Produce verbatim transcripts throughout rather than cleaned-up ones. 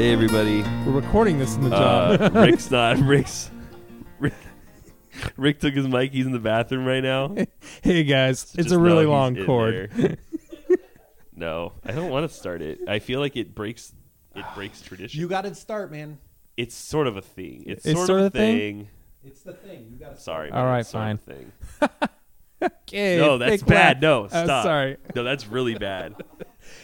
Hey, everybody. We're recording this in the job. Uh, Rick's not. Rick's. Rick, Rick took his mic. He's in the bathroom right now. Hey, guys. It's, it's a really long cord. No, I don't want to start it. I feel like it breaks it breaks tradition. You got to start, man. It's sort of a thing. It's, it's sort, sort of a thing. thing. It's the thing. You got to start. Sorry, man. All right, it's fine. Sort of thing. Okay, no, that's bad. Laugh. No, stop. Uh, sorry. No, that's really bad.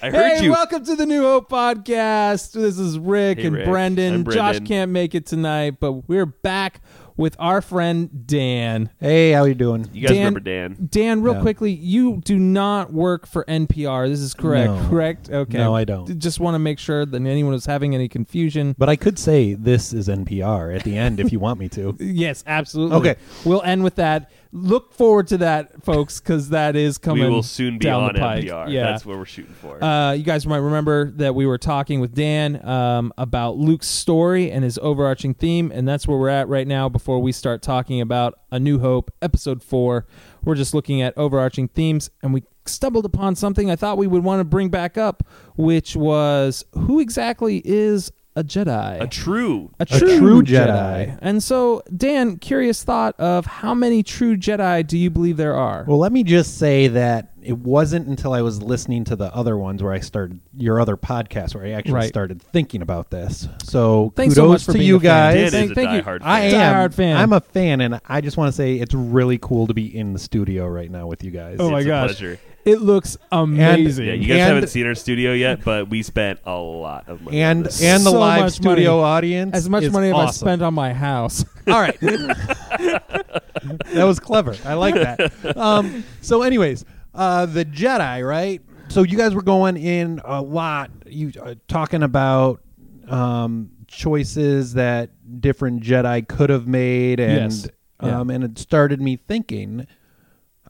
I heard hey, you. Welcome to the New Hope podcast. This is Rick hey, and Rick. Brendan. Brendan. Josh can't make it tonight, but we're back with our friend Dan. Hey, how you doing? You guys Dan, remember Dan? Dan, real yeah. quickly, you do not work for N P R. This is correct, no. correct? Okay. No, I don't. Just want to make sure that anyone was having any confusion. But I could say this is N P R at the end if you want me to. Yes, absolutely. Okay. We'll end with that. Look forward to that, folks, because that is coming. We will soon be on N P R. Yeah. That's what we're shooting for. Uh, you guys might remember that we were talking with Dan um, about Luke's story and his overarching theme, and that's where we're at right now before we start talking about A New Hope, Episode four. We're just looking at overarching themes, and we stumbled upon something I thought we would want to bring back up, which was who exactly is a Jedi. A true. A true, a true Jedi. Jedi. And so, Dan, curious thought of how many true Jedi do you believe there are? Well, let me just say that it wasn't until I was listening to the other ones where I started, your other podcast, where I actually right. started thinking about this. So Thanks kudos so much to you guys. Dan is a diehard fan. I am. Fan. I'm a fan, and I just want to say it's really cool to be in the studio right now with you guys. Oh, it's my gosh. It's a pleasure. It looks amazing. And, yeah, you guys and, haven't seen our studio yet, but we spent a lot of money. And on this. and the so live studio money. audience. As much is money awesome. as I spent on my house. All right. That was clever. I like that. Um, so anyways, uh, the Jedi, right? So you guys were going in a lot. You uh, talking about um, choices that different Jedi could have made. And, yes. um, yeah. and it started me thinking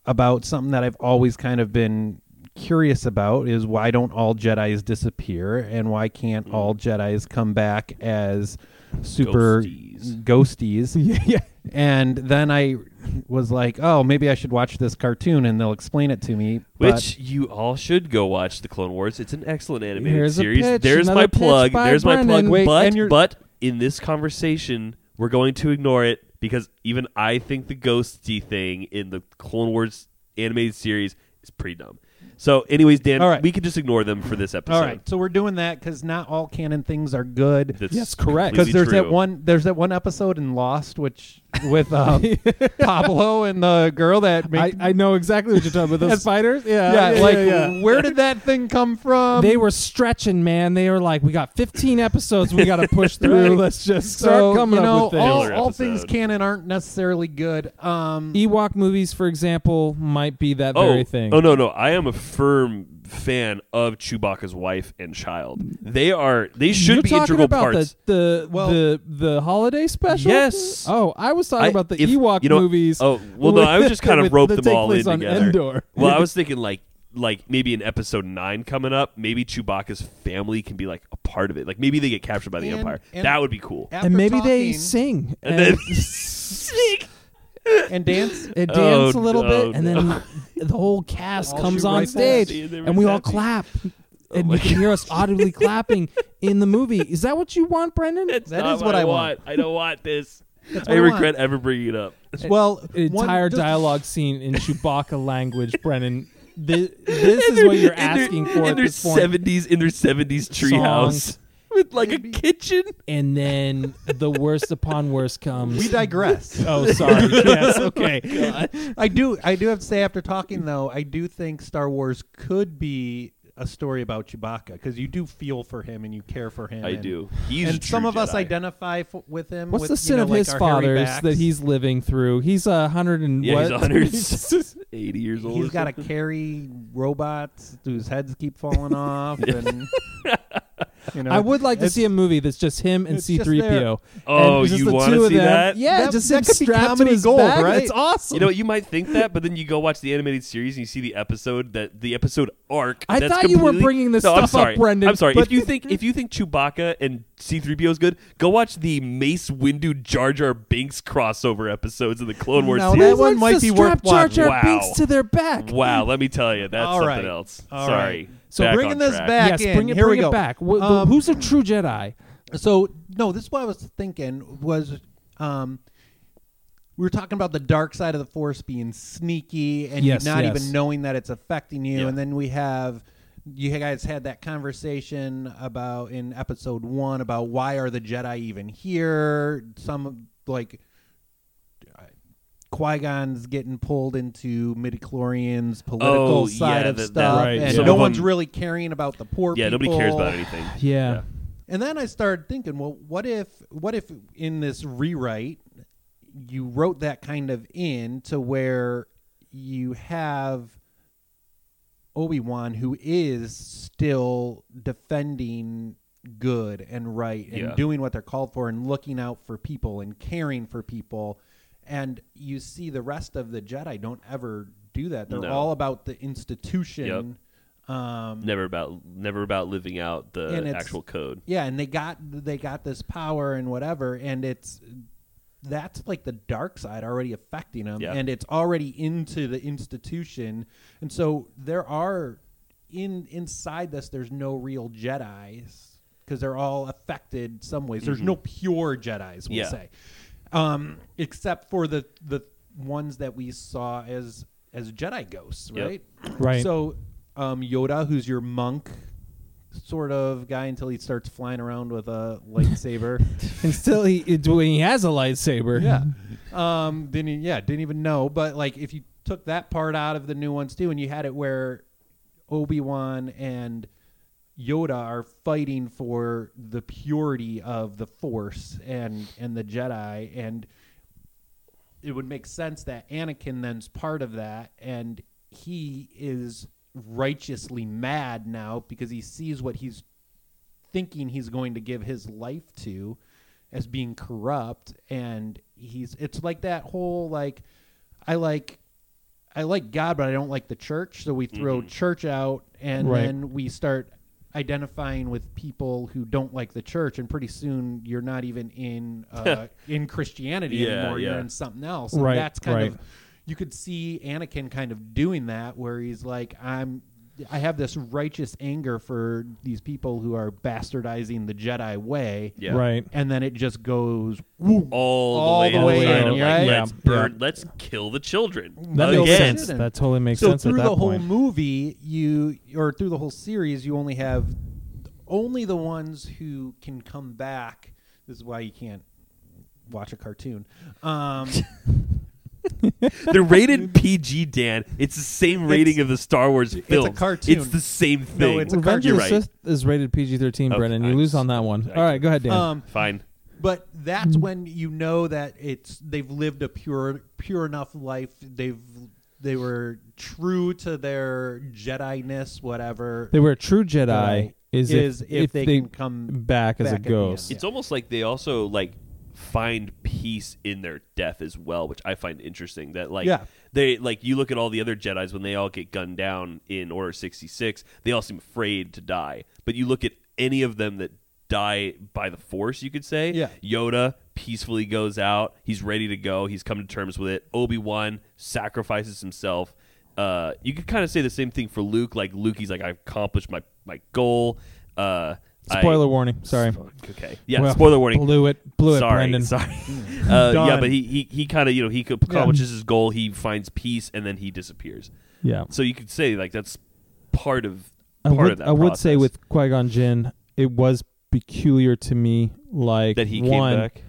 about something that I've always kind of been curious about is why don't all Jedis disappear and why can't mm. all Jedis come back as super ghosties? ghosties. Yeah. And then I was like, oh, maybe I should watch this cartoon and they'll explain it to me. Which you all should go watch The Clone Wars. It's an excellent animated Here's series. Pitch, There's my plug. There's Brendan. my plug. Wait, but, but in this conversation, we're going to ignore it. Because even I think the ghosty thing in the Clone Wars animated series is pretty dumb. So anyways, Dan, right. we could just ignore them for this episode. All right, so we're doing that because not all canon things are good. That's yes, correct. Because there's true. that one there's that one episode in Lost which with um, Pablo and the girl that... Make, I, I know exactly what you're talking about. Those spiders? Yeah, yeah, yeah like, yeah, yeah. where did that thing come from? They were stretching, man. They were like, we got fifteen episodes we got to push through. Let's just start so, coming you know, up with things. All, all things canon aren't necessarily good. Um, Ewok movies, for example, might be that oh, very thing. Oh, no, no. I am a firm fan of Chewbacca's wife and child. They are they should You're be talking integral about parts. The the, well, the the holiday special? Yes. Oh, I was talking I, about the if, Ewok you know, movies. Oh well, with, no, I was just kind of rope the them all in together. Endor. Well, I was thinking like like maybe in episode nine coming up, maybe Chewbacca's family can be like a part of it. Like maybe they get captured by the and, Empire. And that would be cool. And maybe talking, they sing. And, and then sing. And dance and dance oh, a little no, bit and no. then the whole cast all comes on stage and we all clap oh and you can God. hear us audibly clapping in the movie. Is that what you want, Brendan? That's that is what, what I want. want. I don't want this. I, I regret want. ever bringing it up. Well, an entire one, dialogue scene in Chewbacca language, Brendan. This, this is what you're asking their, for in at their this seventies point. In their seventies treehouse. With like Maybe. a kitchen, and then the worst upon worst comes. We digress. Oh, sorry. Yes. Okay. God. I do. I do have to say, after talking though, I do think Star Wars could be a story about Chewbacca because you do feel for him and you care for him. I and, do. He's and a true some of Jedi. us identify f- with him. What's with, the sin you know, of like his fathers that he's living through? He's a uh, hundred and yeah, what? He's one hundred eighty years old. He's got to carry robots whose heads keep falling off and. You know, I would like to see a movie that's just him and C three P O. Oh, you want to see that? Yeah, that, just that him could strapped to his gold, back. Right? It's awesome. You know, you might think that, but then you go watch the animated series and you see the episode that the episode arc. I that's thought you were bringing this no, stuff I'm sorry. up, Brendan. I'm sorry. But if you think if you think Chewbacca and C three P O is good, go watch the Mace Windu Jar Jar Binks crossover episodes of the Clone Wars. Now series. that one might be worth watching. Jar Jar wow. Binks to their back. Wow, let me tell you, that's All something right. else. All sorry. Right. So back bringing this track. back yes, in, bring it, here bring we go. It back. W- um, the, who's a true Jedi? So, no, this is what I was thinking was, um, we were talking about the dark side of the Force being sneaky and yes, not yes. even knowing that it's affecting you. Yeah. And then we have, you guys had that conversation about in episode one about why are the Jedi even here? Some, like, Qui-Gon's getting pulled into midi-chlorians, political oh, side yeah, of that, stuff. That, right. And yeah. no one's really caring about the poor yeah, people. Yeah, nobody cares about anything. yeah. yeah. And then I started thinking, well, what if what if in this rewrite you wrote that kind of in to where you have Obi-Wan, who is still defending good and right and yeah. doing what they're called for and looking out for people and caring for people, and you see the rest of the Jedi don't ever do that. They're no. all about the institution. Yep. Um, never about never about living out the actual code. Yeah, and they got they got this power and whatever, and it's that's like the dark side already affecting them, yeah. and it's already into the institution. And so there are in inside this, there's no real Jedis because they're all affected some ways. Mm-hmm. There's no pure Jedis, we'll yeah. say, um, except for the the ones that we saw as as Jedi ghosts, right? Yep. Right. So. Um, Yoda, who's your monk sort of guy until he starts flying around with a lightsaber. Until he it, when he has a lightsaber. Yeah. Um, didn't, yeah, didn't even know. But like if you took that part out of the new ones too and you had it where Obi-Wan and Yoda are fighting for the purity of the Force and, and the Jedi, and it would make sense that Anakin then's part of that, and he is righteously mad now because he sees what he's thinking he's going to give his life to as being corrupt, and he's it's like that whole like I like I like God but I don't like the church, so we throw mm-hmm. church out and right. then we start identifying with people who don't like the church, and pretty soon you're not even in uh, in Christianity yeah, anymore yeah. you're in something else right, and that's kind right. of you could see Anakin kind of doing that where he's like, I'm, I have this righteous anger for these people who are bastardizing the Jedi way. Yeah. Right. And then it just goes whoop, all, all the way, the way in. Right? Like, let's yeah. burn, yeah. let's kill the children. That again. Makes sense. That totally makes so sense at that point. So through the whole movie, you, or through the whole series, you only have only the ones who can come back. This is why you can't watch a cartoon. Um, They're rated P G, Dan. It's the same rating it's, of the Star Wars film. It's a cartoon. It's the same thing. No, it's a Revenge cartoon. Of the Sith right. is rated P G thirteen, okay, Brennan. You I'm lose on that one. All right, go ahead, Dan. Um, Fine. But that's when you know that it's they've lived a pure pure enough life. They've they were true to their Jedi-ness, whatever. They were a true Jedi right. is, is if, if, if they, they can come back, back as a ghost. It's yeah. almost like they also like find peace in their death as well, which I find interesting. That like yeah. they like you look at all the other Jedis when they all get gunned down in Order sixty-six, they all seem afraid to die. But you look at any of them that die by the Force, you could say. Yeah. Yoda peacefully goes out. He's ready to go. He's come to terms with it. Obi-Wan sacrifices himself. Uh, you could kind of say the same thing for Luke. Like Luke, he's like, I accomplished my my goal. Uh, Spoiler I, warning. Sorry. Okay. Yeah. Well, spoiler warning. Blew it. Blew it. Sorry. Brendan. Sorry. uh, yeah, but he he, he kind of you know he accomplishes yeah. his goal. He finds peace and then he disappears. Yeah. So you could say like that's part of part would, of that. I process. Would say with Qui-Gon Jinn, it was peculiar to me like that he one, came back.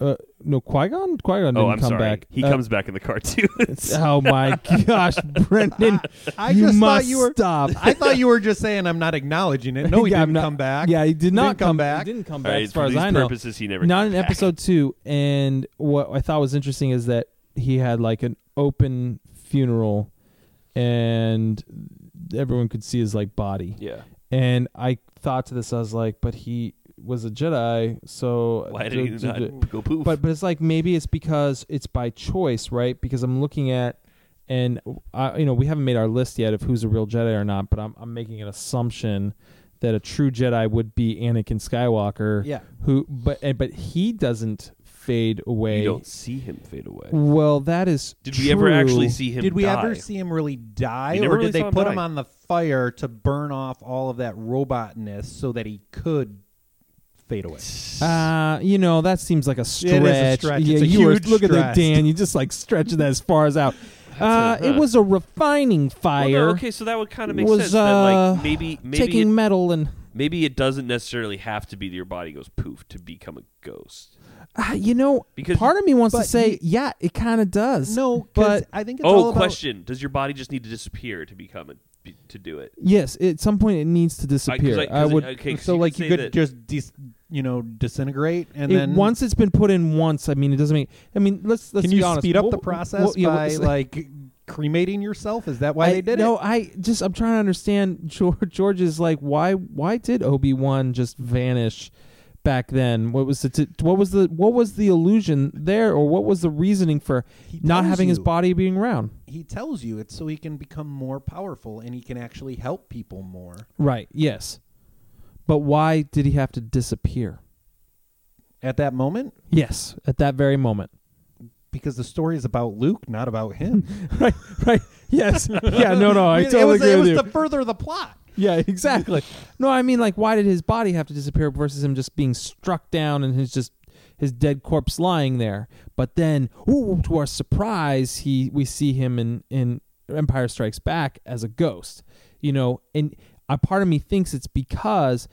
Uh, no, Qui-Gon. Qui-Gon didn't oh, I'm come sorry. Back. He uh, comes back in the cartoons. Oh my gosh, Brendan! I, I you just must thought you were stop. I thought you were just saying I'm not acknowledging it. No, he yeah, didn't not, come back. Yeah, he did not didn't come, come back. He didn't come back. Right, as far as I know, purposes, he never not in back. Episode two. And what I thought was interesting is that he had like an open funeral, and everyone could see his like body. Yeah. And I thought to this, I was like, but he was a Jedi, so why did he do, not do, go poof? But but it's like maybe it's because it's by choice, right? Because I'm looking at, and I, you know, we haven't made our list yet of who's a real Jedi or not. But I'm I'm making an assumption that a true Jedi would be Anakin Skywalker. Yeah. Who, but and, but he doesn't fade away. You don't see him fade away. Well, that is. Did true. We ever actually see him? Did we die? Ever see him really die, or really did they him put die. Him on the fire to burn off all of that robotness so that he could fadeaway. Uh, you know, that seems like a stretch. It is a stretch. Yeah, it's a you huge were, look stretch. at that, Dan. You just like stretch it as far as out. Uh, a, huh. It was a refining fire. Well, no, okay, so that would kind of make was, sense. Uh, that, like, maybe, maybe taking it, metal and maybe it doesn't necessarily have to be that your body goes poof to become a ghost. Uh, you know, because part of me wants to say, you, yeah, it kind of does. No, but I think it's oh, all about... question: does your body just need to disappear to become a, be, to do it? Yes, at some point it needs to disappear. I, cause I, cause I would. It, okay, so, you like, you could just de- you know disintegrate, and it, then once it's been put in once, I mean, it doesn't mean. I mean, let's let's. Can you be honest. speed up well, the process well, yeah, by like cremating yourself? Is that why I, they did no, it? No, I just I'm trying to understand. George, George is like, why why did Obi-Wan just vanish? Back then, what was the t- what was the what was the illusion there, or what was the reasoning for not having you, his body being round? He tells you it's so he can become more powerful and he can actually help people more. Right. Yes. But why did he have to disappear at that moment? Yes, at that very moment. Because the story is about Luke, not about him. Right. Right. Yes. Yeah. No. No. I, mean, I totally was, agree with you. It was to further the plot. Yeah, exactly. No, I mean, like, why did his body have to disappear versus him just being struck down and his just his dead corpse lying there? But then, ooh, to our surprise, he we see him in, in Empire Strikes Back as a ghost, you know. And a part of me thinks it's because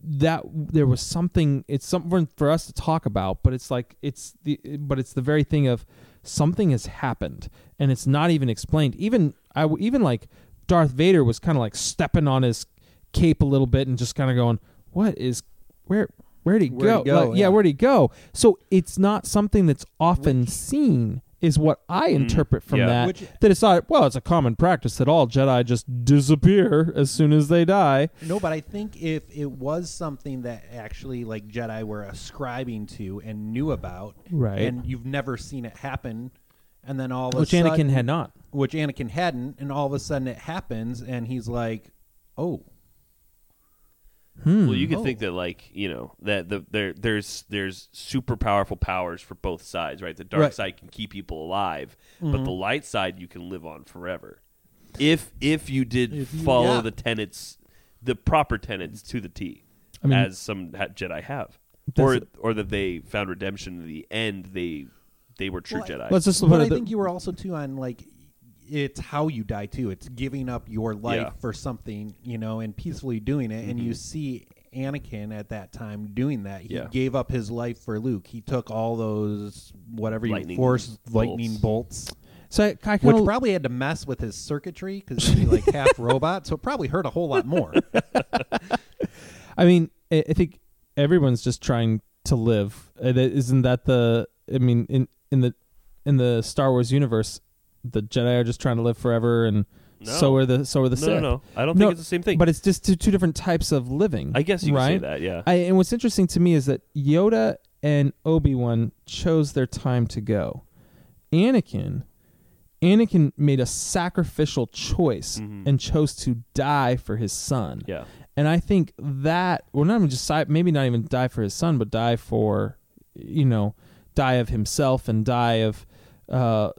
that there was something. It's something for us to talk about, but it's like it's the but it's the very thing of something has happened and it's not even explained. Even I even like. Darth Vader was kind of like stepping on his cape a little bit and just kind of going, what is, where, where'd he where'd go? He go like, yeah. yeah, where'd he go? So it's not something that's often Which, seen is what I mm, interpret from yeah. that. Which, that it's not, well, it's a common practice that all Jedi just disappear as soon as they die. No, but I think if it was something that actually like Jedi were ascribing to and knew about, right. and you've never seen it happen, and then all of Which a sudden... Which Anakin had not. Which Anakin hadn't, and all of a sudden it happens, and he's like, oh. Hmm. Well, you can oh. think that, like, you know, that the there there's there's super powerful powers for both sides, right? The dark right. side can keep people alive, mm-hmm. but the light side you can live on forever. If if you did if you, follow yeah. the tenets, the proper tenets to the T, I mean, as some Jedi have. Or, or that they found redemption in the end, they... They were true well, Jedi. Let's just but I think you were also too on like it's how you die too. It's giving up your life yeah. for something, you know, and peacefully doing it. Mm-hmm. And you see Anakin at that time doing that. He yeah. gave up his life for Luke. He took all those whatever lightning you force bolts. lightning bolts. So I, I which probably had to mess with his circuitry because he's like half robot, so it probably hurt a whole lot more. I mean, I, I think everyone's just trying to live. Isn't that the? I mean, in. In the in the Star Wars universe, the Jedi are just trying to live forever, and no. so are the so are the no, Sith. No, no, I don't no, think it's the same thing. But it's just two, two different types of living. I guess you right? could say that, yeah. I, and what's interesting to me is that Yoda and Obi-Wan chose their time to go. Anakin, Anakin made a sacrificial choice mm-hmm. and chose to die for his son. Yeah, and I think that, well, not even just maybe not even die for his son, but die for, you know. die of himself and die of uh,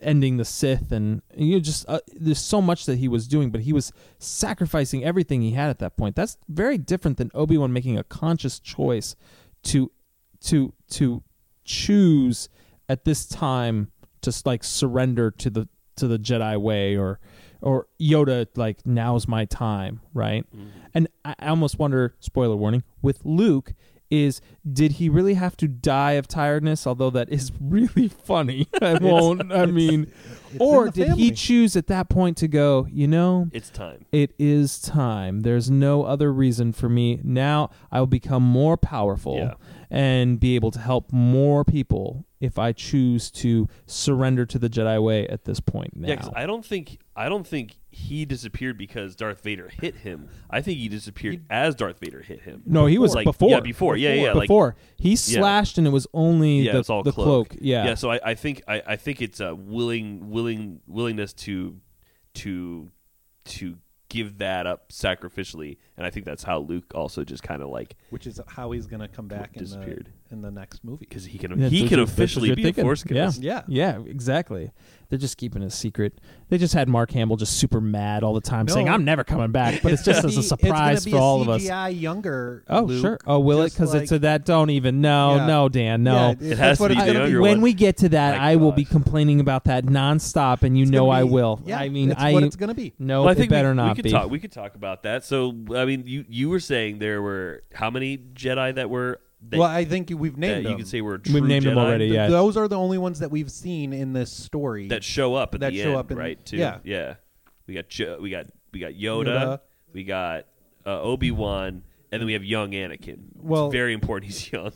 ending the Sith, and you know, just uh, there's so much that he was doing, but he was sacrificing everything he had at that point. That's very different than Obi-Wan making a conscious choice to to to choose at this time to like surrender to the to the Jedi way, or or Yoda like now's my time, right? Mm-hmm. And I almost wonder, spoiler warning, with Luke. Is did he really have to die of tiredness? Although that is really funny. I won't. I mean, or did he choose at that point to go? You know, it's time. It is time. There's no other reason for me now. I will become more powerful yeah. and be able to help more people if I choose to surrender to the Jedi way at this point. Now, yeah, 'cause I don't think. I don't think. He disappeared because Darth Vader hit him. I think he disappeared he, as Darth Vader hit him. No, he was like before. Yeah, before. before yeah, yeah. Before like, he slashed, yeah. and it was only yeah, the, it was all the cloak. cloak. Yeah, yeah. So I, I think I, I think it's a willing, willing, willingness to, to, to give that up sacrificially, and I think that's how Luke also just kind of like, which is how he's gonna come back. Disappeared. in the next movie because he can he can officially be a Force ghost. Yeah. yeah, yeah, exactly. They're just keeping it a secret. They just had Mark Hamill just super mad all the time, no. saying, "I'm never coming back." But it's just as a surprise for all of us. It's going to be a C G I younger. Oh Luke, sure. Oh, will it? Because like, it's a that. Don't even. No, yeah. no, Dan, no. Yeah, it, it has to be the younger one. When we get to that, I will be complaining about that nonstop, and you know I will. I mean, I what it's going to be. No, it better not be. We could talk about that. So, I mean, you you were saying there were how many Jedi that were. They, well, I think we've named them. You can say we're true We've named Jedi. them already, yeah. Th- those are the only ones that we've seen in this story that show up at that the show end, up in, right? Too. Yeah, yeah. We got jo- we got we got Yoda, Yoda. we got uh, Obi-Wan, and then we have young Anakin. Well, it's very important he's young.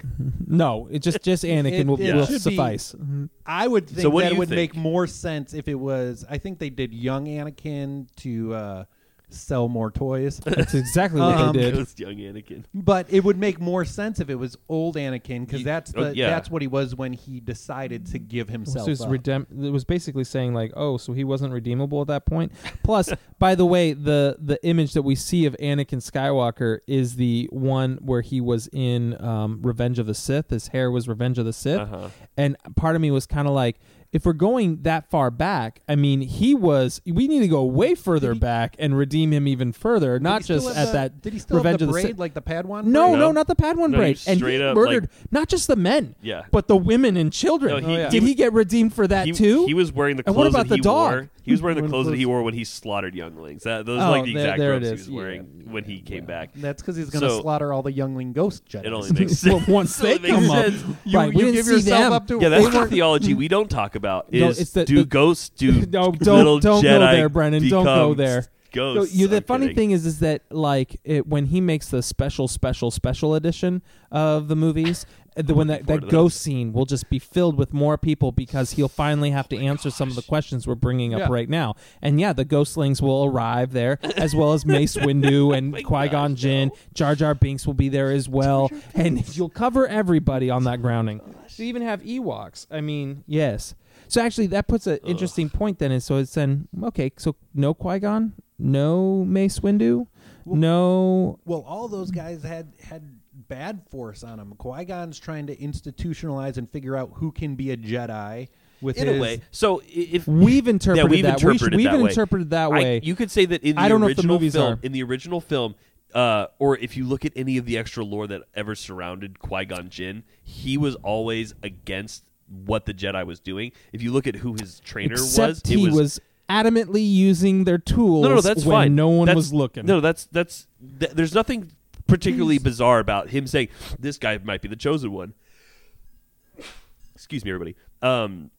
No, it just just Anakin it, will, it will suffice. Be, I would think so that it would think? make more sense if it was. I think they did young Anakin to. Uh, sell more toys. That's exactly what um, they did. It was young Anakin. But it would make more sense if it was old Anakin because that's the, oh, yeah. that's what he was when he decided to give himself well, so up. Redem- it was basically saying like, oh, so he wasn't redeemable at that point. Plus, by the way, the, the image that we see of Anakin Skywalker is the one where he was in um, Revenge of the Sith. His hair was Revenge of the Sith. Uh-huh. And part of me was kind of like, if we're going that far back, I mean, he was. We need to go way further he, back and redeem him even further. Not just at the, that. Did he still Revenge have the braid, of the, like the Padawan? No, braid? no, not the Padawan no, braid. And he up, murdered like, not just the men, yeah. but the women and children. No, he, oh, yeah. Did he get redeemed for that he, too? He was wearing the clothes. And what about that the he dog? Wore. He was wearing the clothes that he wore when he slaughtered younglings. That, those oh, are like the there, exact there robes he was yeah, wearing yeah, when he came yeah. back. That's because he's going to so, slaughter all the youngling ghost Jedi. It only makes sense once they come up. You give yourself up to. Yeah, that's not theology. We don't talk about. About is no, it's the, do the, ghosts do no, don't, little don't Jedi go there, Brennan. Don't go there. Ghosts. So, you, the I'm funny kidding. thing is, is that like it, when he makes the special, special, special edition of the movies, the when that, that ghost scene will just be filled with more people because he'll finally have to oh answer gosh. some of the questions we're bringing up yeah. right now. And yeah, the ghostlings will arrive there as well as Mace Windu and oh Qui-Gon Jinn. No. Jar Jar Binks will be there as well, and you'll cover everybody on that grounding. Oh you even have Ewoks. I mean, yes. So actually, that puts an interesting Ugh. point then. And so it's then, okay, so no Qui-Gon, no Mace Windu, well, no... Well, all those guys had, had bad Force on them. Qui-Gon's trying to institutionalize and figure out who can be a Jedi with in his... In a way. So if... We've interpreted yeah, we've that interpreted way. We've that interpreted way. that way. I, you could say that in the I don't original know if the film, in the original film... Uh, or if you look at any of the extra lore that ever surrounded Qui-Gon Jinn, he was always against... what the Jedi was doing. If you look at who his trainer Except was, he it was, was adamantly using their tools. No, no, that's when fine. No one that's, was looking. No, that's that's. Th- there's nothing particularly Jeez. bizarre about him saying this guy might be the chosen one. Excuse me, everybody. Um,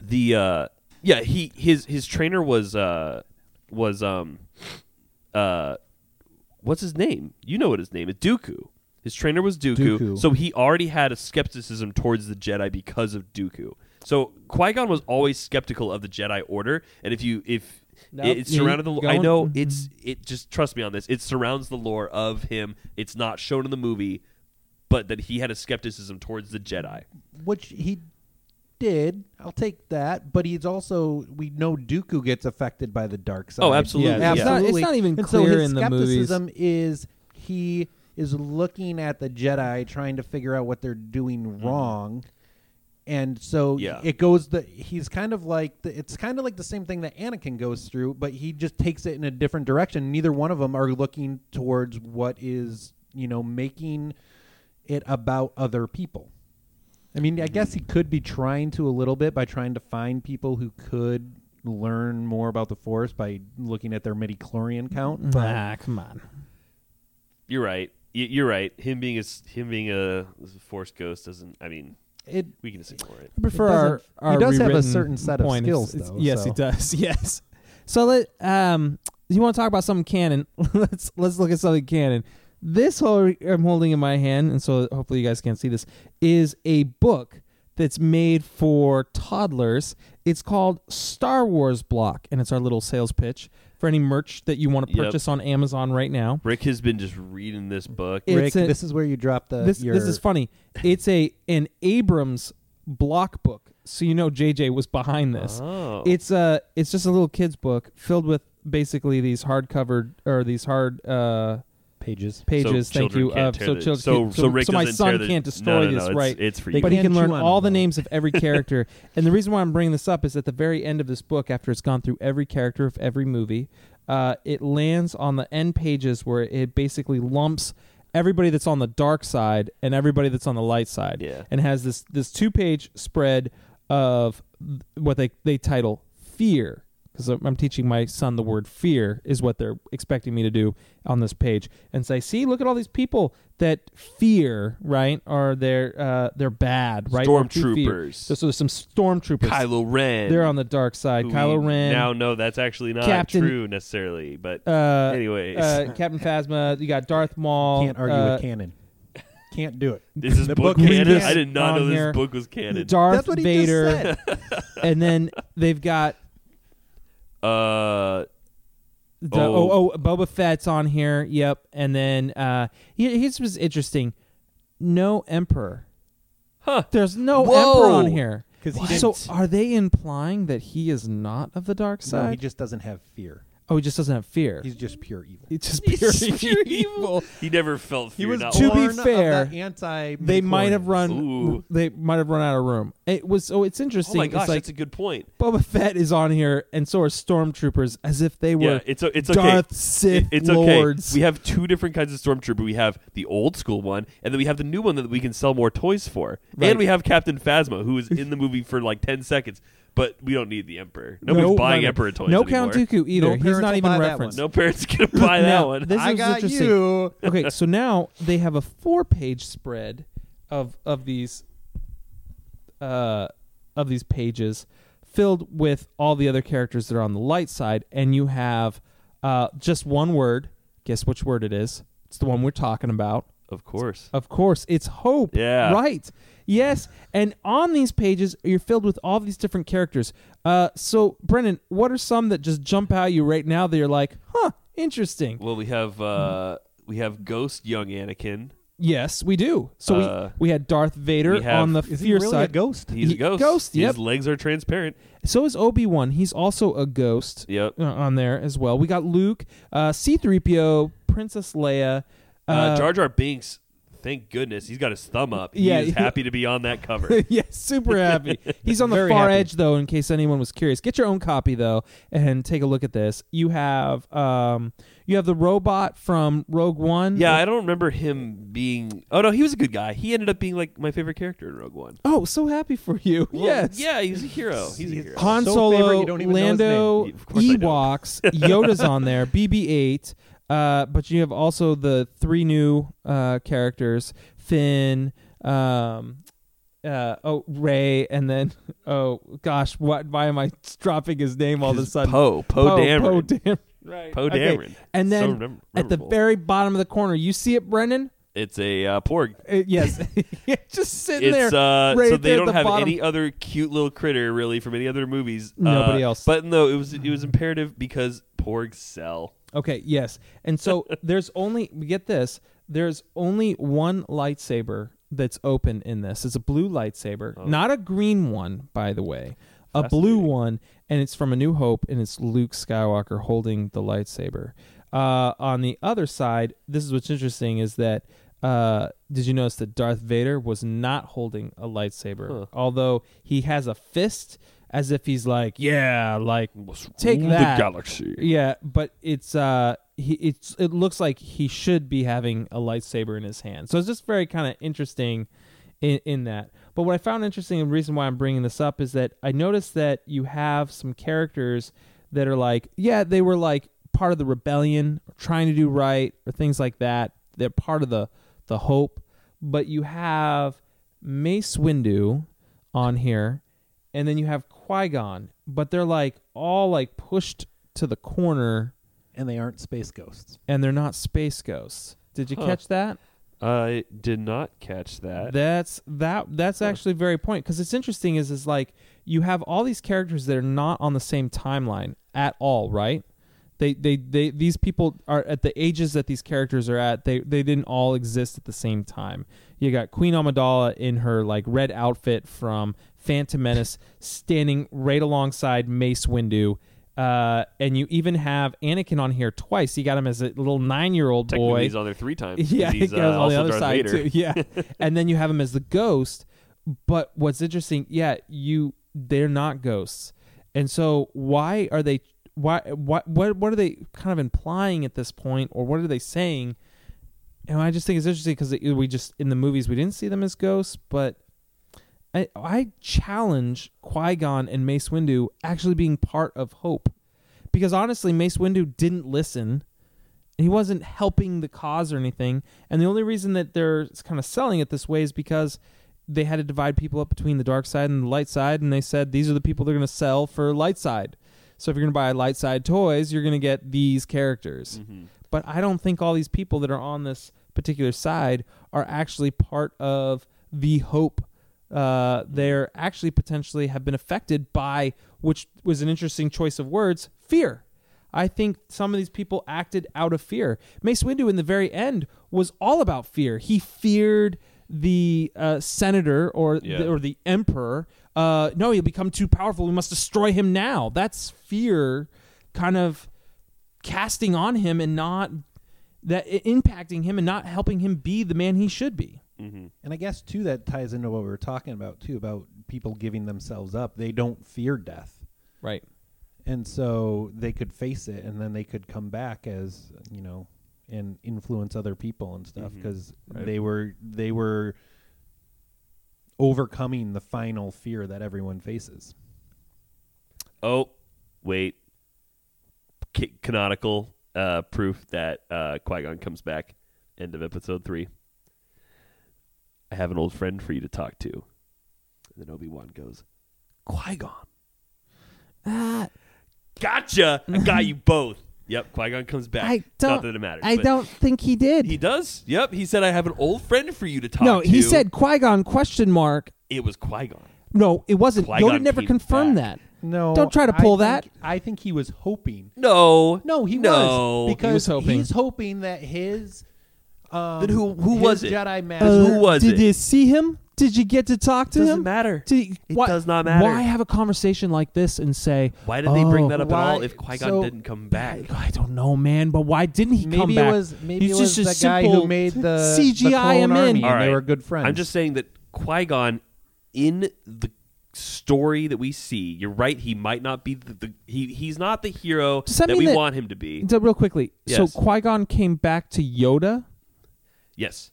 the uh, yeah, he his his trainer was uh was um uh what's his name? You know what his name is, Dooku. His trainer was Dooku, Dooku, so he already had a skepticism towards the Jedi because of Dooku. So Qui-Gon was always skeptical of the Jedi Order, and if you if nope. it, it surrounded the, I know it's it just trust me on this. It surrounds the lore of him. It's not shown in the movie, but that he had a skepticism towards the Jedi, which he did. I'll take that, but he's also we know Dooku gets affected by the dark side. Oh, absolutely, yeah, absolutely. It's not, it's not even and clear so his in the movies. Skepticism is he. is looking at the Jedi trying to figure out what they're doing wrong. And so yeah. it goes the he's kind of like the, it's kind of like the same thing that Anakin goes through, but he just takes it in a different direction. Neither one of them are looking towards what is, you know, making it about other people. I mean, I guess he could be trying to a little bit by trying to find people who could learn more about the Force by looking at their midi-chlorian count. Ah, come on. You're right. You're right. Him being a him being a Force ghost doesn't. I mean, it, we can just ignore it. I prefer it our, our. He does have a certain set of skills, it's, it's, though. Yes, so. he does. Yes. So let um. You want to talk about something canon? let's let's look at something canon. This whole I'm holding in my hand, and so hopefully you guys can't see this. Is a book that's made for toddlers. It's called Star Wars Block, and it's our little sales pitch. For any merch that you want to purchase yep. on Amazon right now. Rick has been just reading this book. It's Rick, a, this is where you drop the... This, your... this is funny. It's a an Abrams block book, so you know J J was behind this. Oh. It's a, it's just a little kid's book filled with basically these hard-covered, or these hard... Uh, Pages. Pages, so thank you. Uh, so, children, so, so, Rick so my son the, can't destroy no, no, no, this, no, right? It's, it's for you. But he can learn all the names of every character. And the reason why I'm bringing this up is at the very end of this book, after it's gone through every character of every movie, uh, it lands on the end pages where it basically lumps everybody that's on the dark side and everybody that's on the light side, yeah. and has this, this two-page spread of what they, they title Fear. Because I'm teaching my son the word fear is what they're expecting me to do on this page, and say, "See, look at all these people that fear, right? Or they're uh, they're bad, right? Stormtroopers. So, so there's some stormtroopers. Kylo Ren. They're on the dark side. Kylo Ren. Now, no, that's actually not Captain, true necessarily. But uh, anyways, uh, Captain Phasma. You got Darth Maul. Can't argue uh, with canon. Can't do it. This is the book, book canon. I did not know this here. book was canon. Darth that's what he Vader. Just said. And then they've got. Uh, the, oh. oh, oh, Boba Fett's on here. Yep, and then uh, his was interesting. No emperor. Huh? There's no Whoa. emperor on here. Because he so are they implying that he is not of the dark side? No, he just doesn't have fear. Oh, he just doesn't have fear. He's just pure evil. He's just pure, He's pure evil. He never felt fear. He was, to be fair, anti. They might have run. Ooh. They might have run out of room. It was. Oh, it's interesting. Oh my gosh, it's like, that's a good point. Boba Fett is on here, and so are stormtroopers, as if they were. Yeah, it's it's Darth okay. Sith it, it's lords. Okay. We have two different kinds of stormtrooper. We have the old school one, and then we have the new one that we can sell more toys for. Right. And we have Captain Phasma, who is in the movie for like ten seconds. But we don't need the Emperor. Nobody's no, buying no, Emperor toys no anymore. No Count Dooku either. No He's not even referenced. No parents can buy that one. This I is got interesting. you. Okay, so now they have a four-page spread of of these uh, of these pages filled with all the other characters that are on the light side, and you have uh, just one word. Guess which word it is? It's the one we're talking about. Of course. Of course. It's hope. Yeah. Right. Yes. And on these pages, you're filled with all these different characters. Uh, so, Brennan, what are some that just jump out at you right now that you're like, huh, interesting? Well, we have uh, we have Ghost Young Anakin. Yes, we do. So uh, we, we had Darth Vader have, on the fear side. Is he really side. a ghost? He's he, a ghost. ghost yep. His legs are transparent. So is Obi-Wan. He's also a ghost yep. uh, on there as well. We got Luke, uh, C three P O, Princess Leia. Uh, uh, Jar Jar Binks, thank goodness, he's got his thumb up. He yeah, is happy to be on that cover. yeah, super happy. He's on the far happy. edge, though, in case anyone was curious. Get your own copy, though, and take a look at this. You have um, you have the robot from Rogue One. Yeah, I don't remember him being... Oh, no, he was a good guy. He ended up being, like, my favorite character in Rogue One. Oh, so happy for you. Well, yes. Yeah, he's a hero. He's a hero. Han so Solo, favorite, you don't even Lando, Ewoks, Yoda's on there, B B eight... Uh, but you have also the three new uh, characters, Finn, um, uh, oh, Rey, and then, oh, gosh, what, why am I dropping his name all of a sudden? Poe, Poe Dameron. Poe Dameron. Right. Poe Dameron. Okay. And then so remember- at the very bottom of the corner, you see it, Brennan? It's a uh, Porg. Uh, yes. Just sitting it's, there. It's uh, right so they don't the have bottom. any other cute little critter, really, from any other movies. Nobody uh, else. But no, it was, it was imperative because Porgs sell. Okay, yes. And so there's only, get this, there's only one lightsaber that's open in this. It's a blue lightsaber, oh. not a green one, by the way, a blue one, and it's from A New Hope, and it's Luke Skywalker holding the lightsaber. Uh, on the other side, this is what's interesting, is that, uh, did you notice that Darth Vader was not holding a lightsaber, huh. although he has a fist, as if he's like, yeah, like take that, the galaxy. Yeah, but it's uh, he it's it looks like he should be having a lightsaber in his hand. So it's just very kind of interesting in, in that. But what I found interesting, and the reason why I'm bringing this up, is that I noticed that you have some characters that are like, yeah, they were like part of the rebellion, or trying to do right, or things like that. They're part of the the hope. But you have Mace Windu on here. And then you have Qui-Gon, but they're like all like pushed to the corner, and they aren't space ghosts, and they're not space ghosts. Did you huh. catch that? I did not catch that. That's that. That's huh. actually very point because it's interesting. Is is like you have all these characters that are not on the same timeline at all, right? They they they these people are at the ages that these characters are at. They they didn't all exist at the same time. You got Queen Amidala in her like red outfit from Phantom Menace standing right alongside Mace Windu, Uh, and you even have Anakin on here twice. You got him as a little nine-year-old boy. Technically, he's on there three times. Yeah, he's uh, on the other Darth side Vader. Too. Yeah, and then you have him as the ghost. But what's interesting, yeah, you they're not ghosts, and so why are they? Why? What? What? What are they kind of implying at this point, or what are they saying? And I just think it's interesting because we just in the movies we didn't see them as ghosts, but I, I challenge Qui-Gon and Mace Windu actually being part of Hope, because honestly, Mace Windu didn't listen. He wasn't helping the cause or anything, and the only reason that they're kind of selling it this way is because they had to divide people up between the dark side and the light side, and they said these are the people they're going to sell for light side. So if you're going to buy light side toys, you're going to get these characters. Mm-hmm. But I don't think all these people that are on this particular side are actually part of the Hope. Uh, they're actually potentially have been affected by, which was an interesting choice of words, fear. I think some of these people acted out of fear. Mace Windu in the very end was all about fear. He feared the uh, senator or yeah. the, or the emperor. Uh, no, he'll become too powerful. We must destroy him now. That's fear kind of casting on him and not that impacting him and not helping him be the man he should be. Mm-hmm. And I guess too that ties into what we were talking about too about people giving themselves up. They don't fear death, right? And so they could face it, and then they could come back as you know and influence other people and stuff because mm-hmm. right. they were they were overcoming the final fear that everyone faces. Oh, wait. C- canonical uh, proof that uh, Qui-Gon comes back. End of episode three. I have an old friend for you to talk to. And then Obi-Wan goes, Qui-Gon. Ah. Gotcha. I got you both. Yep, Qui-Gon comes back. I don't, Not that it matters. I don't think he did. He does. Yep, he said, I have an old friend for you to talk no, to. No, he said Qui-Gon question mark. It was Qui-Gon. No, it wasn't. Qui-Gon Yoda never confirmed back. that. No, don't try to pull I think, that. I think he was hoping. No, no, he no. was because he was hoping. he's hoping that his. Um, then who who his was it? Jedi master. Uh, who was did it? Did you see him? Did you get to talk to him? It doesn't him? matter. You, it why, does not matter. Why have a conversation like this and say? Why did oh, they bring that up why, at all? If Qui-Gon so, didn't come back, I don't know, man. But why didn't he maybe come it back? Was, maybe He's it was just the guy who made the C G I him in. Right. They were good friends. I'm just saying that Qui-Gon in the. story that we see, you're right, he might not be the, the he he's not the hero that, that we that, want him to be. Real quickly, yes. So Qui-Gon came back to Yoda? Yes.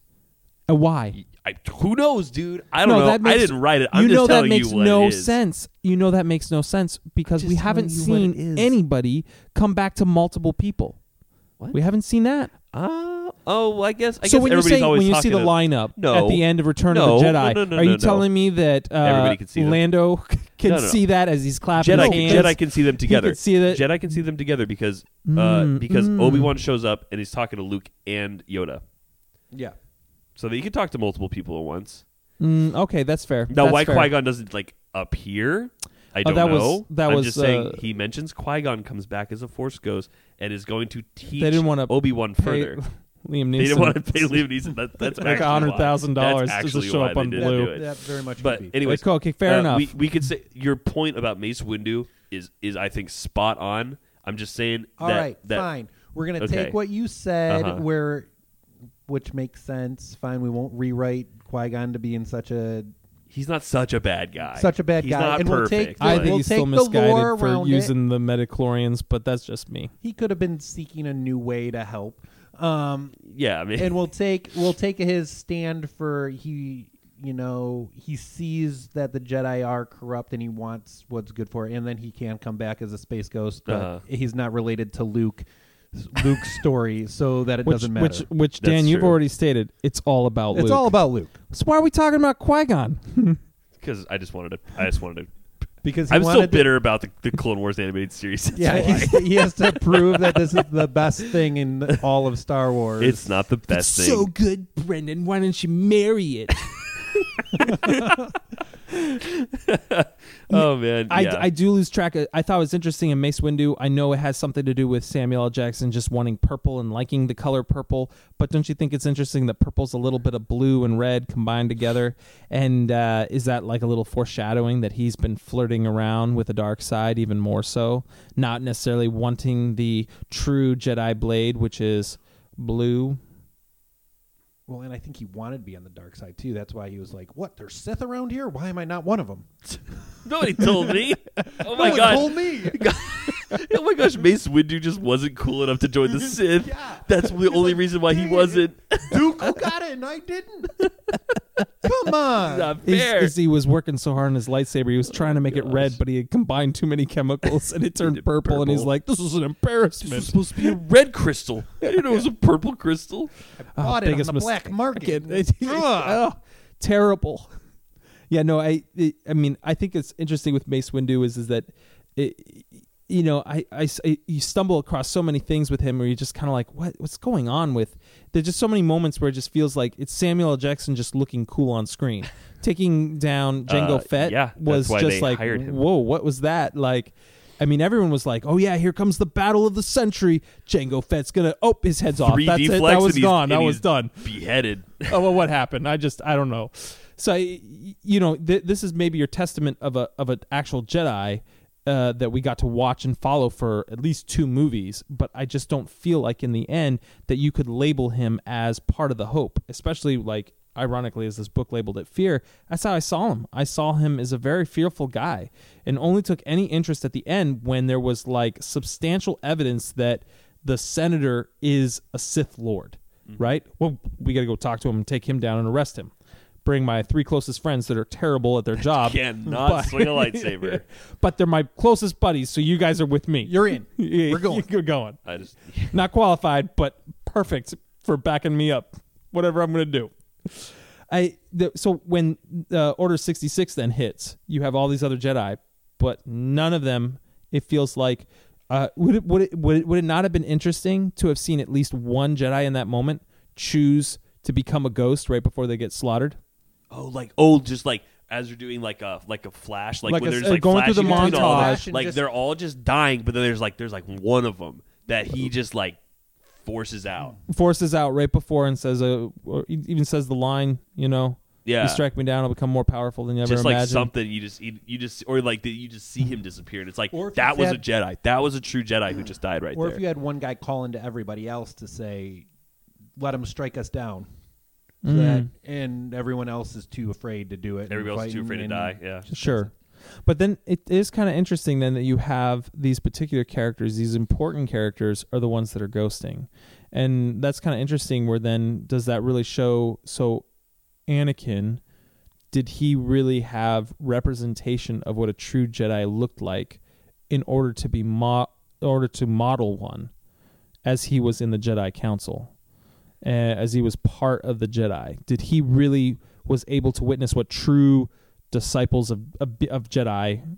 And why? I, who knows, dude? I don't no, know. Makes, I didn't write it. I'm you just know telling that makes you what no it is. sense. You know that makes no sense because we haven't seen anybody come back to multiple people. What? We haven't seen that. Uh, oh, well, I guess. I so guess when, everybody's you, say, always when you see the lineup no, at the end of Return no, of the Jedi, no, no, no, are you no, telling no. me that uh, can see Lando can no, no, no. see that as he's clapping? Jedi, his hands? Jedi can see them together. Can see that. Jedi can see them together because uh, mm, because mm. Obi-Wan shows up and he's talking to Luke and Yoda. Yeah, so that you can talk to multiple people at once. Mm, okay, that's fair. Now, that's why fair. Qui-Gon doesn't like appear? I don't oh, that know. Was, that I'm was, just uh, saying he mentions Qui-Gon comes back as a Force ghost and is going to teach they didn't Obi-Wan further. Liam Neeson. They didn't want to pay Liam Neeson. That, that's like one hundred thousand dollars just to show up on blue. That, that very much but anyways, cool. Okay, fair uh, enough. We, we could say your point about Mace Windu is, is I think, spot on. I'm just saying All that. All right, that, fine. We're going to okay. take what you said, uh-huh. where, which makes sense. Fine, we won't rewrite Qui-Gon to be in such a... He's not such a bad guy. Such a bad he's guy. Not and perfect. We'll take the, I think we'll he's take still misguided for using it. the midi-chlorians, but that's just me. He could have been seeking a new way to help. Um, yeah, I mean, and we'll take we'll take his stand for he, you know, he sees that the Jedi are corrupt and he wants what's good for it, and then he can come back as a space ghost, but uh-huh. he's not related to Luke. Luke's story, so that it which, doesn't matter. Which, which Dan, That's you've true. already stated, it's all about it's Luke. It's all about Luke. So why are we talking about Qui-Gon? Because I just wanted to. I just wanted to. Because I'm still bitter to, about the, the Clone Wars animated series. That's yeah, he has to prove that this is the best thing in all of Star Wars. It's not the best it's thing. So good, Brendan. Why don't you marry it? Oh, man. I, yeah. I do lose track of, I thought it was interesting in Mace Windu. I know it has something to do with Samuel L. Jackson just wanting purple and liking the color purple, but don't you think it's interesting that purple's a little bit of blue and red combined together? And uh, is that like a little foreshadowing that he's been flirting around with the dark side even more so? Not necessarily wanting the true Jedi blade, which is blue. Well, and I think he wanted to be on the dark side, too. That's why he was like, what, there's Sith around here? Why am I not one of them? Nobody told me. Oh, my no God. Nobody told me. God. Oh, my gosh. Mace Windu just wasn't cool enough to join the Sith. Yeah. That's the only like, reason why he wasn't. Dooku got it, and I didn't. Come on. Not fair. He's, he's, he was working so hard on his lightsaber. He was trying to make oh, it red, but he had combined too many chemicals, and it turned it purple, purple, and he's like, this is an embarrassment. This was supposed to be a red crystal. I didn't know it was a purple crystal. I bought oh, it on the mis- black market. oh, terrible. Yeah, no, I it, I mean, I think it's interesting with Mace Windu is, is that, it, you know, I, I, I, you stumble across so many things with him where you're just kind of like, what what's going on with... There's just so many moments where it just feels like it's Samuel L. Jackson just looking cool on screen. Taking down Jango uh, Fett yeah, was just like, whoa, what was that? Like, I mean, everyone was like, oh, yeah, here comes the battle of the century. Jango Fett's going to... Oh, his head's off. That's it. That was gone. That was done. Beheaded. Oh, well, what happened? I just... I don't know. So, you know, th- this is maybe your testament of a of an actual Jedi uh, that we got to watch and follow for at least two movies. But I just don't feel like in the end that you could label him as part of the hope, especially like ironically as this book labeled it fear. That's how I saw him. I saw him as a very fearful guy and only took any interest at the end when there was like substantial evidence that the senator is a Sith Lord, mm-hmm. right? Well, we got to go talk to him and take him down and arrest him. Bring my three closest friends that are terrible at their job. Cannot but, swing a lightsaber. But they're my closest buddies, so you guys are with me. You're in. We're going. You're going. I just not qualified, but perfect for backing me up. Whatever I'm going to do. I the, so when uh, Order sixty-six then hits, you have all these other Jedi, but none of them. It feels like uh, would it would it, would it would it not have been interesting to have seen at least one Jedi in that moment choose to become a ghost right before they get slaughtered? Oh, like oh, just like as you're doing like a like a flash, like, like when a, there's like going through the montage, like just... they're all just dying, but then there's like there's like one of them that he just like forces out, forces out right before, and says a or even says the line, you know, yeah, you strike me down, I'll become more powerful than you ever just imagined. Just like something you just you just or like the, you just see him disappear, and it's like that was had... a Jedi, that was a true Jedi who just died right or there. Or if you had one guy calling to everybody else to say, let him strike us down. So mm. that, and everyone else is too afraid to do it. Everybody else is too afraid to die. Yeah, sure. But then it is kind of interesting then that you have these particular characters, these important characters, are the ones that are ghosting, and that's kind of interesting. Where then does that really show? So, Anakin, did he really have representation of what a true Jedi looked like in order to be mo- in order to model one, as he was in the Jedi Council? Uh, as he was part of the Jedi, did he really was able to witness what true disciples of, of of Jedi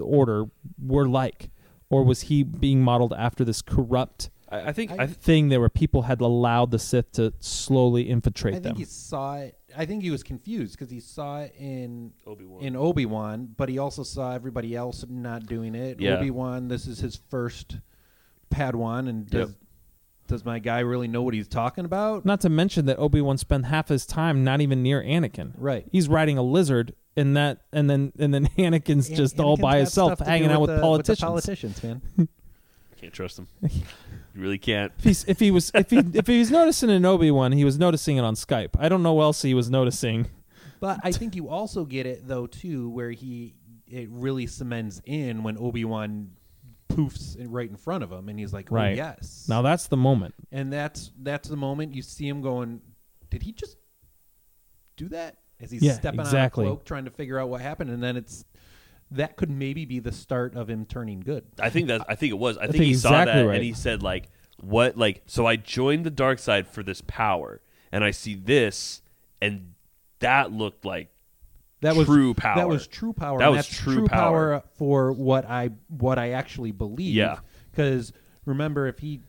order were like, or was he being modeled after this corrupt I, I think I, thing that where people had allowed the Sith to slowly infiltrate them? I think them. He saw it. I think he was confused because he saw it in Obi-Wan. in Obi-Wan, but he also saw everybody else not doing it. Yeah. Obi-Wan, this is his first Padawan, and does. Yep. Does my guy really know what he's talking about? Not to mention that Obi-Wan spent half his time not even near Anakin. Right. He's riding a lizard, and that, and then, and then Anakin's An- just Anakin's all by himself, hanging out with, with the, politicians. With the politicians, man. Can't trust him. You really can't. If, he's, if he was, if he, if he was noticing an Obi-Wan, he was noticing it on Skype. I don't know what else he was noticing. But I think you also get it though too, where he it really cements in when Obi-Wan poofs right in front of him, and he's like, oh, right. Yes. Now that's the moment. And that's that's the moment you see him going, did he just do that? As he's yeah, stepping exactly. on a cloak, trying to figure out what happened, and then it's that could maybe be the start of him turning good. I think that I think it was. I, I think, think he exactly saw that, right. And he said, like, what, like, so I joined the dark side for this power, and I see this, and that looked like That was true power. That was true power. That and was that's true, true power. power for what I what I actually believe. Yeah. Because remember, if he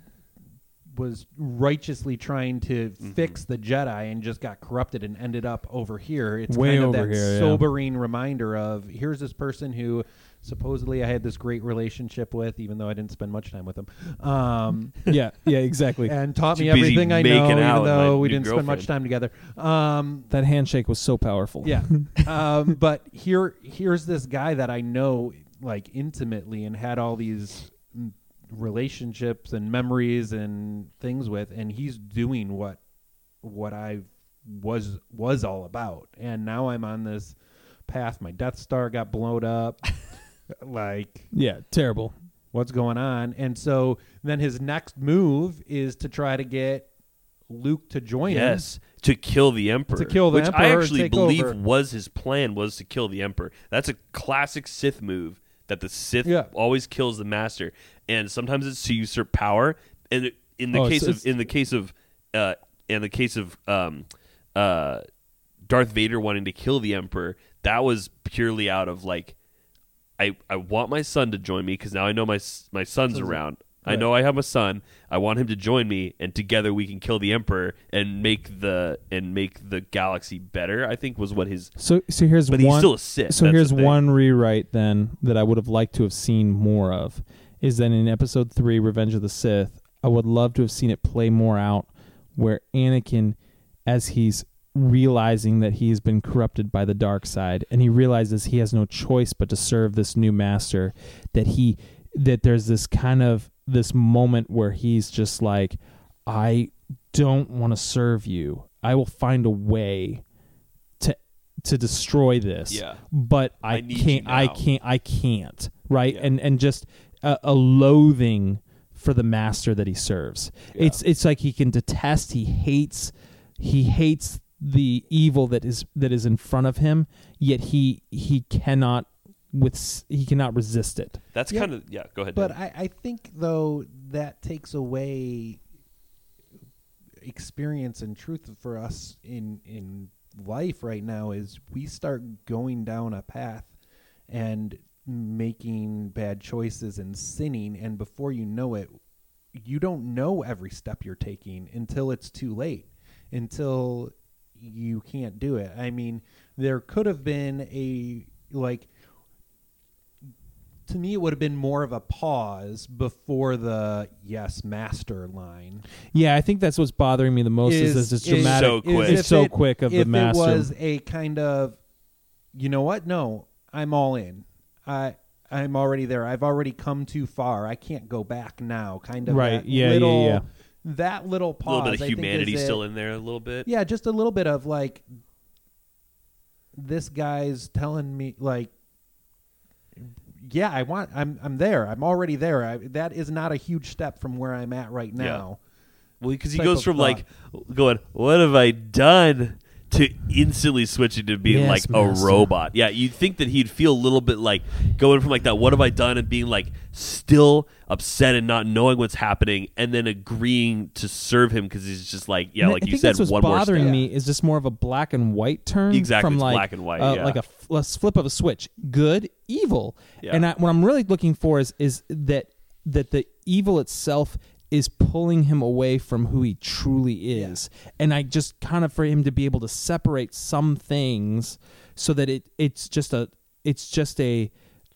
was righteously trying to mm-hmm. fix the Jedi and just got corrupted and ended up over here. It's Way kind of that here, sobering yeah. reminder of, here's this person who supposedly I had this great relationship with, even though I didn't spend much time with him. Um, yeah, yeah, exactly. And taught Too me everything I know, even though we didn't girlfriend. spend much time together. Um, that handshake was so powerful. Yeah. um, but here, here's this guy that I know like intimately and had all these relationships and memories and things with, and he's doing what what I was was all about. And now I'm on this path. My Death Star got blown up. Like, yeah, terrible. What's going on? And so then his next move is to try to get Luke to join yes, him. Yes, to kill the Emperor. To kill the Which Emperor. Which I actually believe over. was his plan, was to kill the Emperor. That's a classic Sith move, that the Sith yeah. always kills the Master. And sometimes it's to usurp power. And in the oh, case it's, of it's, in the case of uh, in the case of um, uh, Darth Vader wanting to kill the Emperor, that was purely out of like, I, I want my son to join me because now I know my my son's around. Right. I know I have a son. I want him to join me, and together we can kill the Emperor and make the and make the galaxy better, I think was what his. So so here's but one. He's still a Sith. So here's one rewrite then that I would have liked to have seen more of, is that in Episode Three, Revenge of the Sith, I would love to have seen it play more out, where Anakin, as he's realizing that he's been corrupted by the dark side, and he realizes he has no choice but to serve this new master, that he that there's this kind of this moment where he's just like, I don't want to serve you. I will find a way to to destroy this. Yeah. But I, I can't I can't I can't. Right? Yeah. And and just a, a loathing for the master that he serves. Yeah. It's it's like he can detest, he hates he hates the evil that is that is in front of him, yet he he cannot with he cannot resist it. That's yeah, kind of yeah. Go ahead. But I, I think though that takes away experience and truth for us in in life right now. Is we start going down a path and making bad choices and sinning, and before you know it, you don't know every step you're taking until it's too late. Until you can't do it. I mean, there could have been a, like, to me, it would have been more of a pause before the yes, master line. Yeah, I think that's what's bothering me the most is, is this is dramatic. So quick. It's so it, quick of the master. If it was a kind of, you know what? No, I'm all in. I, I'm already there. I've already come too far. I can't go back now. Kind of right. Yeah, little, yeah, yeah. That little pause. A little bit of humanity still in there a little bit. Yeah, just a little bit of like, this guy's telling me like, yeah, I want, I'm I'm there. I'm already there. I, that is not a huge step from where I'm at right now. Yeah. Well, because he goes from like going, what have I done? To instantly switching to being yes, like master. A robot. Yeah, you'd think that he'd feel a little bit like going from like that, what have I done, and being like still upset and not knowing what's happening, and then agreeing to serve him because he's just like, yeah, and like I you think said, that's one more step. What's bothering me is just more of a black and white turn. Exactly, from it's like, black and white. Uh, yeah. Like a, f- a flip of a switch. Good, evil. Yeah. And I, what I'm really looking for is is that that the evil itself is pulling him away from who he truly is. Yeah. And I just kind of for him to be able to separate some things so that it it's just a it's just a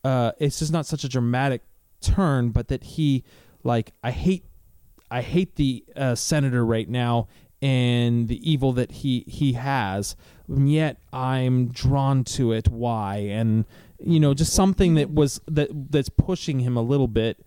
uh, it's just not such a dramatic turn, but that he like I hate I hate the uh, senator right now and the evil that he he has, and yet I'm drawn to it. Why? And you know, just something that was that that's pushing him a little bit.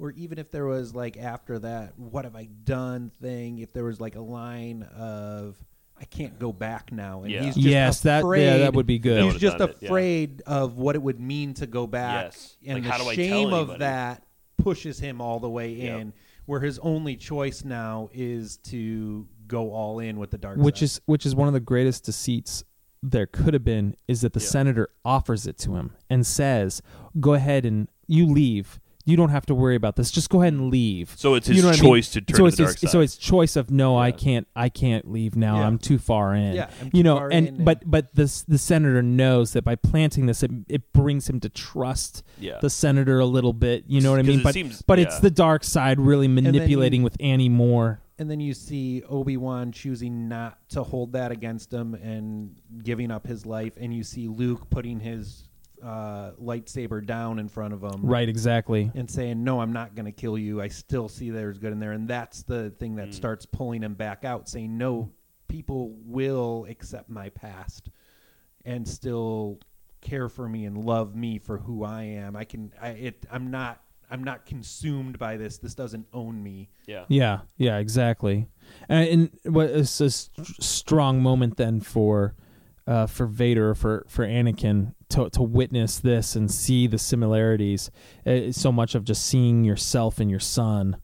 Or even if there was, like, after that, what have I done thing, if there was, like, a line of, I can't go back now. And yeah. he's just yes, afraid. That, yeah, that would be good. He's just afraid it, yeah. of what it would mean to go back. Yes. And like, the how do shame I tell of that pushes him all the way in, yep. where his only choice now is to go all in with the dark which side. Is, which is one of the greatest deceits there could have been, is that the yep. senator offers it to him and says, go ahead and you leave. you don't have to worry about this. Just go ahead and leave. So it's his you know choice I mean? to turn so to the dark his, side. So it's choice of no, yeah. I can't, I can't leave now. Yeah. I'm too far in. Yeah, I'm too you know, far and in but but this the senator knows that by planting this, it, it brings him to trust yeah. the senator a little bit. You know what I mean? But seems, but yeah. it's the dark side really manipulating you, with Annie Moore. And then you see Obi-Wan choosing not to hold that against him and giving up his life, and you see Luke putting his Uh, lightsaber down in front of him. Right, exactly. And saying, no, I'm not going to kill you. I still see there's good in there. And that's the thing that mm. starts pulling him back out, saying, no, people will accept my past and still care for me and love me for who I am. I can, I, it, I'm not, I'm not consumed by this. This doesn't own me. Yeah. Yeah. Yeah, exactly. And, and what is a st- strong moment then for, Uh, for Vader, for for Anakin to to witness this and see the similarities, uh, so much of just seeing yourself and your son,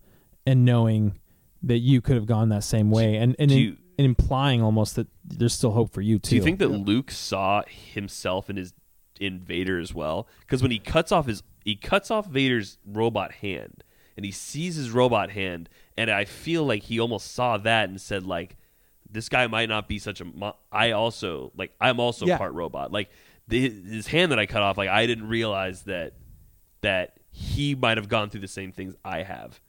and knowing that you could have gone that same way, and and, in, you, and implying almost that there's still hope for you too. Do you think that yeah. Luke saw himself in his in Vader as well? Because when he cuts off his he cuts off Vader's robot hand, and he sees his robot hand, and I feel like he almost saw that and said like, this guy might not be such a. Mo- I also like. I'm also yeah. part robot. Like the, his hand that I cut off. Like I didn't realize that that he might have gone through the same things I have.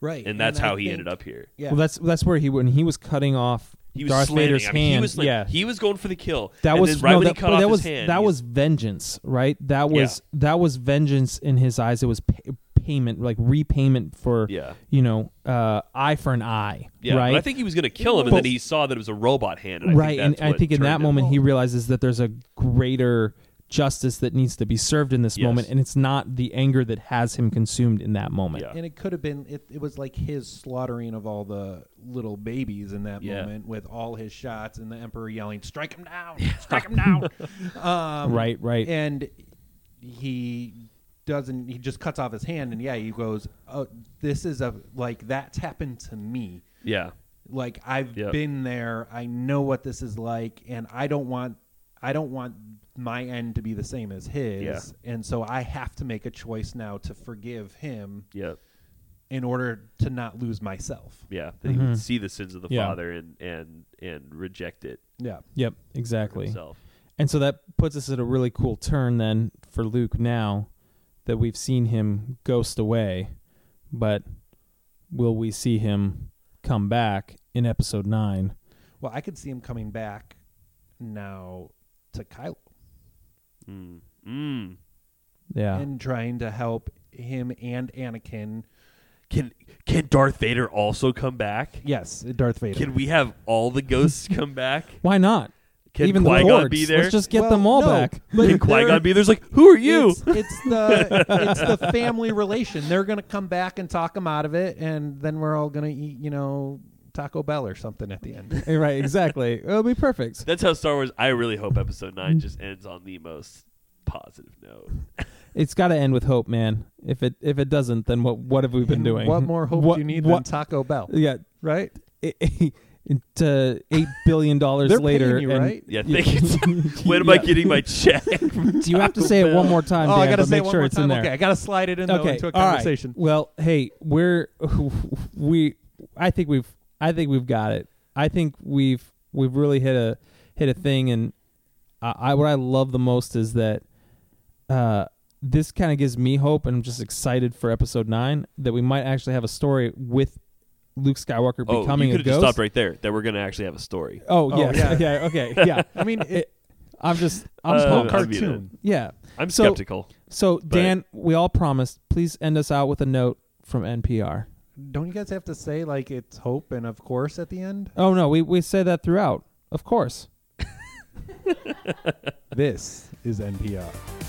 Right, and that's and how I he think, ended up here. Yeah, well, that's that's where he when he was cutting off he was Darth slamming. Vader's I mean, hand. He was like, yeah, he was going for the kill. That was right no, when that, he cut off that was, his hand. That was vengeance, right? That was yeah. that was vengeance in his eyes. It was. Pay- Payment like repayment for yeah. you know uh, eye for an eye yeah, right. But I think he was going to kill him, but, and then he saw that it was a robot hand. And right, I think that's and I think in that moment him. he realizes that there's a greater justice that needs to be served in this yes. moment, and it's not the anger that has him consumed in that moment. Yeah. And it could have been it, it was like his slaughtering of all the little babies in that yeah. moment with all his shots and the Emperor yelling, "Strike him down! Strike him down!" Um, right, right, and he. Doesn't he just cuts off his hand and yeah he goes, oh, this is a like that's happened to me. Yeah, like I've yep. been there. I know what this is like, and I don't want I don't want my end to be the same as his. Yeah. And so I have to make a choice now to forgive him. Yeah, in order to not lose myself. Yeah, that mm-hmm. he would see the sins of the yeah. father and and and reject it. Yeah. Yep. Exactly. Himself. And so that puts us at a really cool turn then for Luke now. That we've seen him ghost away, but will we see him come back in episode nine? Well, I could see him coming back now to Kylo. Mm. Mm. Yeah. And trying to help him and Anakin. Can can Darth Vader also come back? Yes, Darth Vader. Can we have all the ghosts come back? Why not? Can Even Qui-Gon the be there? Let's just get well, them all no, back. Can Qui-Gon be there? It's like, who are you? It's, it's the it's the family relation. They're going to come back and talk them out of it, and then we're all going to eat, you know, Taco Bell or something at the end. Right, exactly. It'll be perfect. That's how Star Wars, I really hope episode nine just ends on the most positive note. It's got to end with hope, man. If it if it doesn't, then what, what have we been and doing? What more hope what, do you need what, than Taco Bell? Yeah. Right? It, to eight billion dollars later, you, and right? Yeah, thank you. When am yeah. I getting my check? Do you have to say it one more time? Oh, Dan, I gotta say it one sure more time. Okay, I gotta slide it in okay. though, into a all conversation. Right. Well, hey, we're we. I think we've. I think we've got it. I think we've we've really hit a hit a thing. And I, I what I love the most is that uh, this kind of gives me hope, and I'm just excited for episode nine that we might actually have a story with. Luke Skywalker oh, becoming a ghost. Oh, you could have just stopped right there. That we're going to actually have a story. Oh, yeah. Oh, yeah. yeah, okay. Yeah. I mean, it, I'm just... I'm just uh, cartoon. Yeah. I'm so, skeptical. So, Dan, we all promised, please end us out with a note from N P R. Don't you guys have to say, like, it's hope and of course at the end? Oh, no. We, we say that throughout. Of course. This is N P R.